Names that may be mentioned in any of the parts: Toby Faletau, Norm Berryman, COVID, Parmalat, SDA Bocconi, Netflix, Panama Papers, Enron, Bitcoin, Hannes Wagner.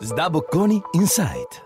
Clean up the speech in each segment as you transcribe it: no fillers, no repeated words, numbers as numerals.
SDA Bocconi Insight.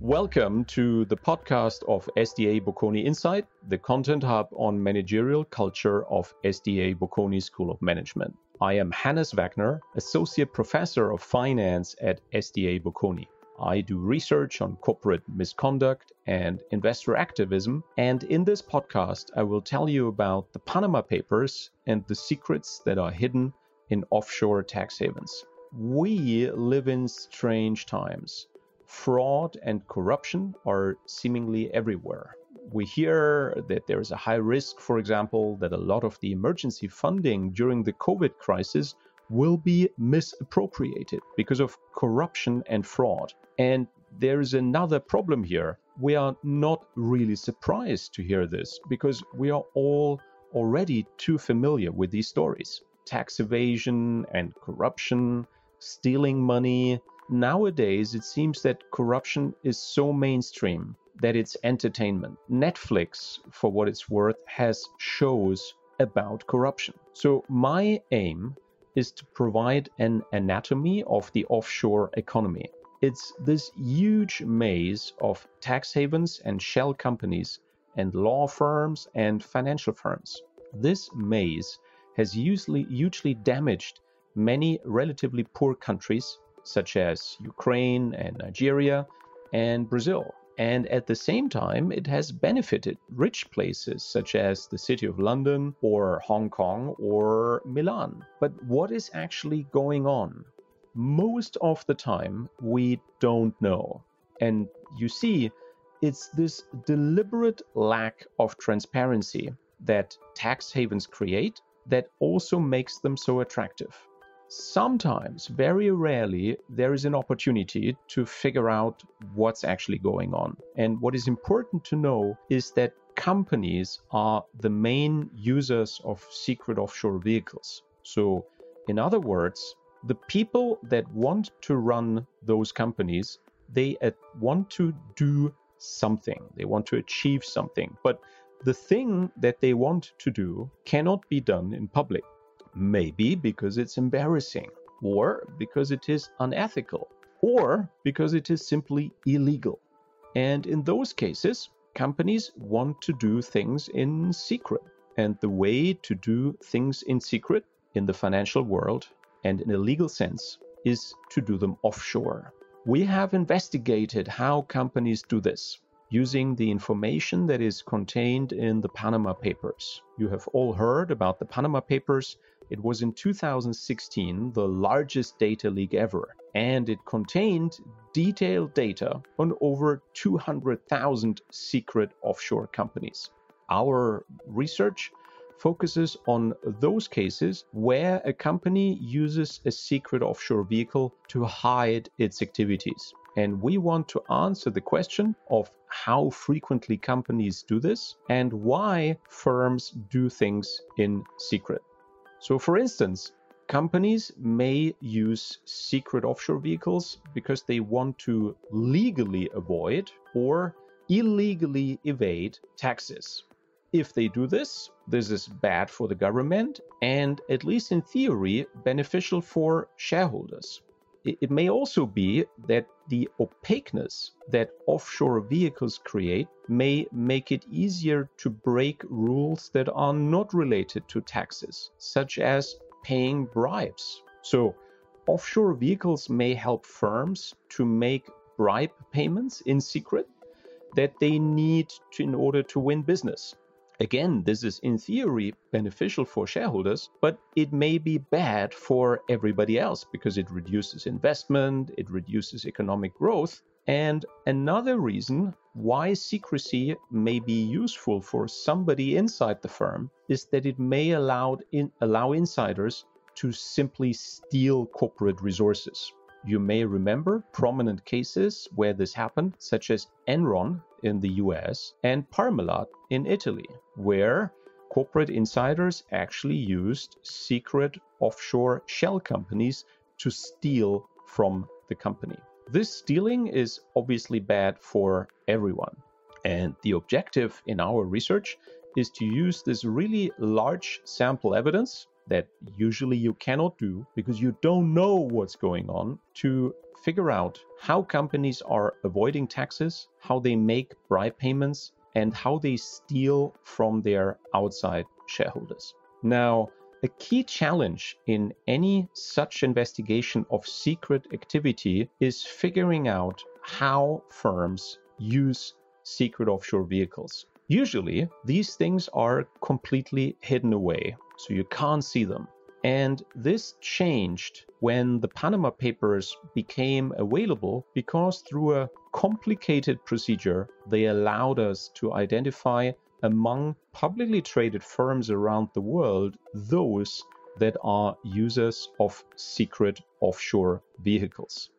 Welcome to the podcast of SDA Bocconi Insight, the content hub on managerial culture of SDA Bocconi School of Management. I am Hannes Wagner, Associate Professor of Finance at SDA Bocconi. I do research on corporate misconduct and investor activism, and in this podcast I will tell you about the Panama Papers and the secrets that are hidden in offshore tax havens. We live in strange times. Fraud and corruption are seemingly everywhere. We hear that there is a high risk, for example, that a lot of the emergency funding during the COVID crisis will be misappropriated because of corruption and fraud. And there is another problem here. We are not really surprised to hear this because we are all already too familiar with these stories. Tax evasion and corruption, stealing money. Nowadays, it seems that corruption is so mainstream that it's entertainment. Netflix, for what it's worth, has shows about corruption. So my aim is to provide an anatomy of the offshore economy. It's this huge maze of tax havens and shell companies and law firms and financial firms. This maze has hugely damaged many relatively poor countries, such as Ukraine and Nigeria and Brazil. And at the same time, it has benefited rich places such as the city of London or Hong Kong or Milan. But what is actually going on? Most of the time, we don't know. And you see, it's this deliberate lack of transparency that tax havens create that also makes them so attractive. Sometimes, very rarely, there is an opportunity to figure out what's actually going on. And what is important to know is that companies are the main users of secret offshore vehicles. So, in other words, the people that want to run those companies, they want to do something. They want to achieve something. But the thing that they want to do cannot be done in public. Maybe because it's embarrassing, or because it is unethical, or because it is simply illegal. And in those cases, companies want to do things in secret. And the way to do things in secret in the financial world and in a legal sense is to do them offshore. We have investigated how companies do this using the information that is contained in the Panama Papers. You have all heard about the Panama Papers. It was in 2016 the largest data leak ever, and it contained detailed data on over 200,000 secret offshore companies. Our research focuses on those cases where a company uses a secret offshore vehicle to hide its activities. And we want to answer the question of how frequently companies do this and why firms do things in secret. So, for instance, companies may use secret offshore vehicles because they want to legally avoid or illegally evade taxes. If they do this, this is bad for the government and, at least in theory, beneficial for shareholders. It may also be that the opaqueness that offshore vehicles create may make it easier to break rules that are not related to taxes, such as paying bribes. So, offshore vehicles may help firms to make bribe payments in secret that they need in order to win business. Again, this is in theory beneficial for shareholders, but it may be bad for everybody else because it reduces investment, it reduces economic growth. And another reason why secrecy may be useful for somebody inside the firm is that it may allow insiders to simply steal corporate resources. You may remember prominent cases where this happened, such as Enron in the US and Parmalat in Italy, where corporate insiders actually used secret offshore shell companies to steal from the company. This stealing is obviously bad for everyone. And the objective in our research is to use this really large sample evidence that usually you cannot do because you don't know what's going on, to figure out how companies are avoiding taxes, how they make bribe payments, and how they steal from their outside shareholders. Now, a key challenge in any such investigation of secret activity is figuring out how firms use secret offshore vehicles. Usually, these things are completely hidden away, so you can't see them. And this changed when the Panama Papers became available, because through a complicated procedure, they allowed us to identify among publicly traded firms around the world those that are users of secret offshore vehicles.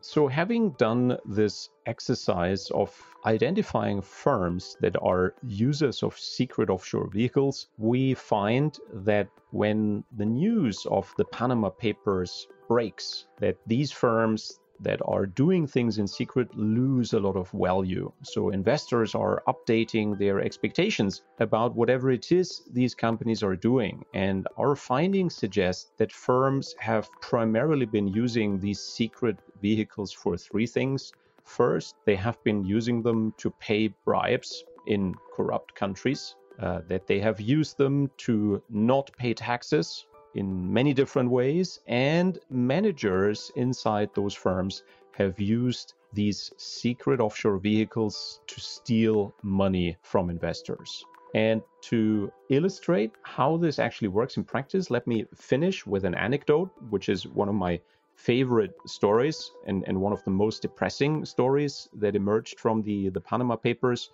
So having done this exercise of identifying firms that are users of secret offshore vehicles, we find that when the news of the Panama Papers breaks, that these firms that are doing things in secret lose a lot of value. So investors are updating their expectations about whatever it is these companies are doing. And our findings suggest that firms have primarily been using these secret vehicles for three things. First, they have been using them to pay bribes in corrupt countries, that they have used them to not pay taxes in many different ways, and managers inside those firms have used these secret offshore vehicles to steal money from investors. And to illustrate how this actually works in practice, let me finish with an anecdote, which is one of my favorite stories and one of the most depressing stories that emerged from the Panama Papers.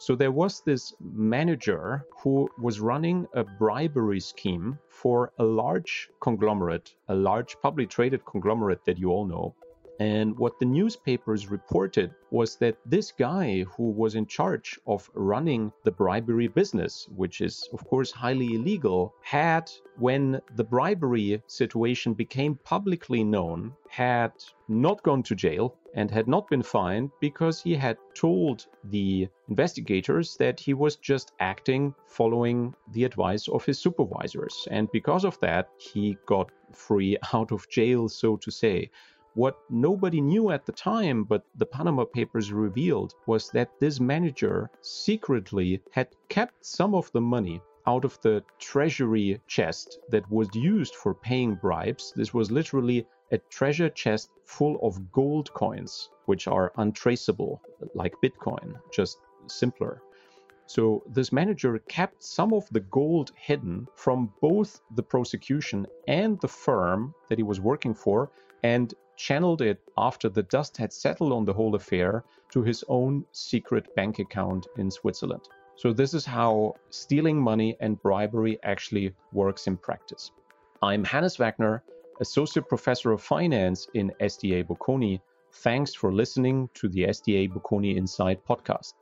So there was this manager who was running a bribery scheme for a large conglomerate, a large publicly traded conglomerate that you all know. And what the newspapers reported was that this guy who was in charge of running the bribery business, which is, of course, highly illegal, had, when the bribery situation became publicly known, had not gone to jail and had not been fined, because he had told the investigators that he was just acting following the advice of his supervisors. And because of that, he got free out of jail, so to say. What nobody knew at the time, but the Panama Papers revealed, was that this manager secretly had kept some of the money out of the treasury chest that was used for paying bribes. This was literally a treasure chest full of gold coins, which are untraceable, like Bitcoin, just simpler. So this manager kept some of the gold hidden from both the prosecution and the firm that he was working for, and channeled it, after the dust had settled on the whole affair, to his own secret bank account in Switzerland. So this is how stealing money and bribery actually works in practice. I'm Hannes Wagner, Associate Professor of Finance in SDA Bocconi. Thanks for listening to the SDA Bocconi Inside podcast.